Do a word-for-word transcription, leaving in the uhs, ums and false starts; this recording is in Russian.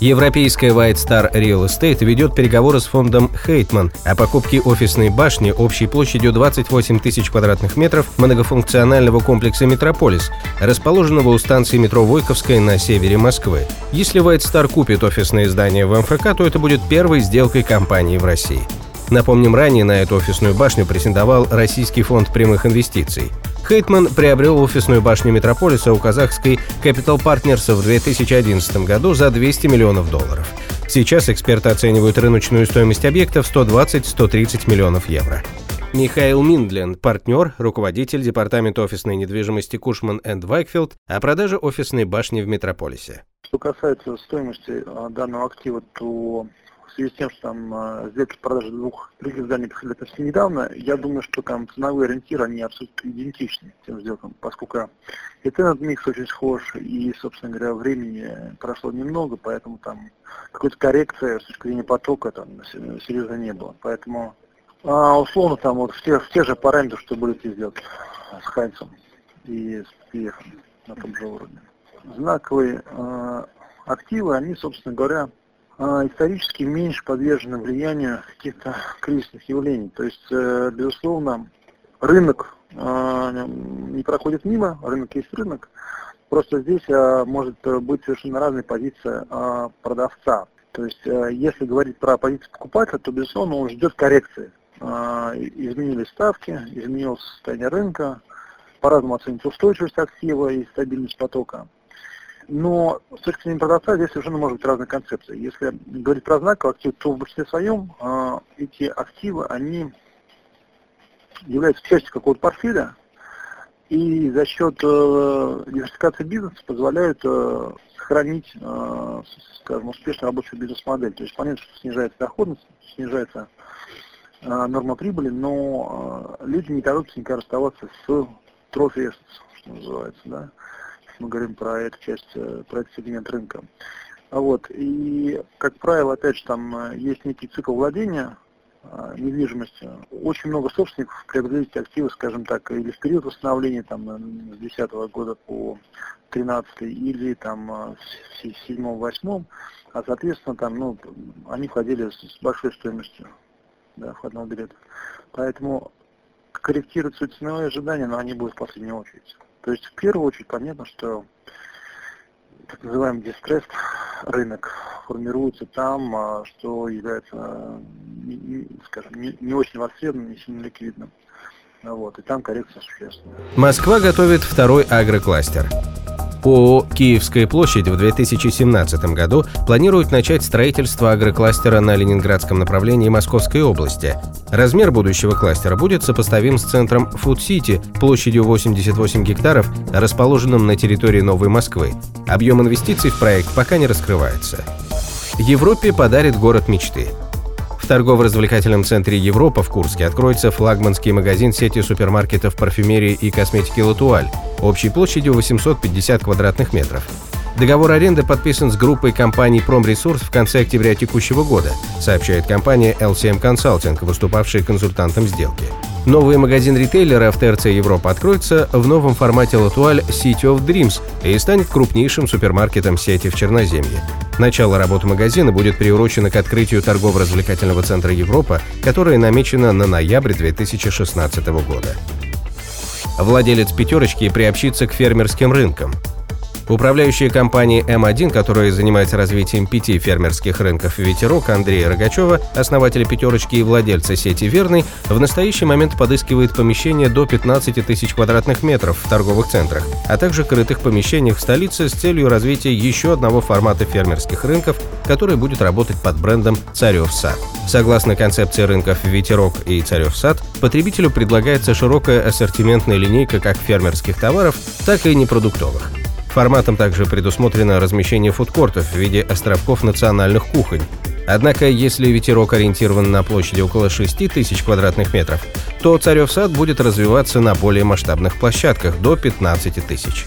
Европейская White Star Real Estate ведет переговоры с фондом Heitman о покупке офисной башни общей площадью двадцать восемь тысяч квадратных метров многофункционального комплекса «Метрополис», расположенного у станции метро Войковская на севере Москвы. Если White Star купит офисное здание в эм эф ка, то это будет первой сделкой компании в России. Напомним, ранее на эту офисную башню претендовал Российский фонд прямых инвестиций. Хейтман приобрел офисную башню Метрополиса у казахской Capital Partners в две тысячи одиннадцатом году за двести миллионов долларов. Сейчас эксперты оценивают рыночную стоимость объекта в сто двадцать - сто тридцать миллионов евро. Михаил Миндлин, партнер, руководитель департамента офисной недвижимости Cushman энд Wakefield, о продаже офисной башни в Метрополисе. Что касается стоимости данного актива, то в связи с тем, что там сделки продажи двух других зданий проходили почти недавно, я думаю, что там ценовые ориентиры, они абсолютно идентичны тем сделкам, поскольку и цены на них очень схожи, и, собственно говоря, времени прошло немного, поэтому там какой-то коррекции с точки зрения потока там серьезно не было. Поэтому а, условно там вот в тех, в тех же параметрах, что были эти сделки с Хайнцем и с Пиехом на том же уровне. Знаковые а, активы, они, собственно говоря, исторически меньше подвержены влиянию каких-то кризисных явлений. То есть, безусловно, рынок не проходит мимо, рынок есть рынок, просто здесь может быть совершенно разная позиция продавца. То есть, если говорить про позицию покупателя, то, безусловно, он ждет коррекции. Изменились ставки, изменилось состояние рынка, по-разному оценить устойчивость актива и стабильность потока. Но с точки зрения продавца здесь совершенно может быть разные концепции. Если говорить про знаковые активы, то в большинстве своем э, эти активы, они являются частью какого-то портфеля и за счет э, диверсификации бизнеса позволяют э, сохранить, э, скажем, успешную рабочую бизнес-модель. То есть понятно, что снижается доходность, снижается э, норма прибыли, но э, люди не торопятся никогда расставаться с trophy assets, что называется, да. Мы говорим про эту часть, про этот сегмент рынка. Вот. И, как правило, опять же, там есть некий цикл владения недвижимостью. Очень много собственников приобрели эти активы, скажем так, или в период восстановления там, с две тысячи десятого года по две тысячи тринадцатый, или там с две тысячи седьмого - две тысячи восьмого, а, соответственно, там, ну, они входили с большой стоимостью, да, входного билета. Поэтому корректируются ценовые ожидания, но они будут в последнюю очередь. То есть в первую очередь понятно, что так называемый дистресс рынок формируется там, что является, скажем, не очень востребованным, не сильно ликвидным. Вот, и там коррекция существенная. Москва готовит второй агрокластер. ООО «Киевская площадь» в две тысячи семнадцатом году планирует начать строительство агрокластера на ленинградском направлении Московской области. Размер будущего кластера будет сопоставим с центром Фудсити площадью восемьдесят восемь гектаров, расположенным на территории Новой Москвы. Объем инвестиций в проект пока не раскрывается. Европе подарит город мечты. В торгово-развлекательном центре «Европа» в Курске откроется флагманский магазин сети супермаркетов парфюмерии и косметики «Латуаль» общей площадью восемьсот пятьдесят квадратных метров. Договор аренды подписан с группой компаний «Промресурс» в конце октября текущего года, сообщает компания эл эс эм Консалтинг, выступавшая консультантом сделки. Новый магазин ритейлера в ТРЦ «Европа» откроется в новом формате «Латуаль City of Dreams» и станет крупнейшим супермаркетом сети в Черноземье. Начало работы магазина будет приурочено к открытию торгово-развлекательного центра «Европа», которое намечено на ноябрь две тысячи шестнадцатого года. Владелец «Пятерочки» приобщится к фермерским рынкам. Управляющая компания эм один, которая занимается развитием пяти фермерских рынков «Ветерок», Андрея Рогачева, основателя «Пятерочки» и владельца сети «Верный», в настоящий момент подыскивает помещения до пятнадцати тысяч квадратных метров в торговых центрах, а также крытых помещениях в столице с целью развития еще одного формата фермерских рынков, который будет работать под брендом «Царев сад». Согласно концепции рынков «Ветерок» и «Царев сад», потребителю предлагается широкая ассортиментная линейка как фермерских товаров, так и непродуктовых. Форматом также предусмотрено размещение фудкортов в виде островков национальных кухонь. Однако, если «Ветерок» ориентирован на площади около шести тысяч квадратных метров, то «Царев сад» будет развиваться на более масштабных площадках до пятнадцати тысяч.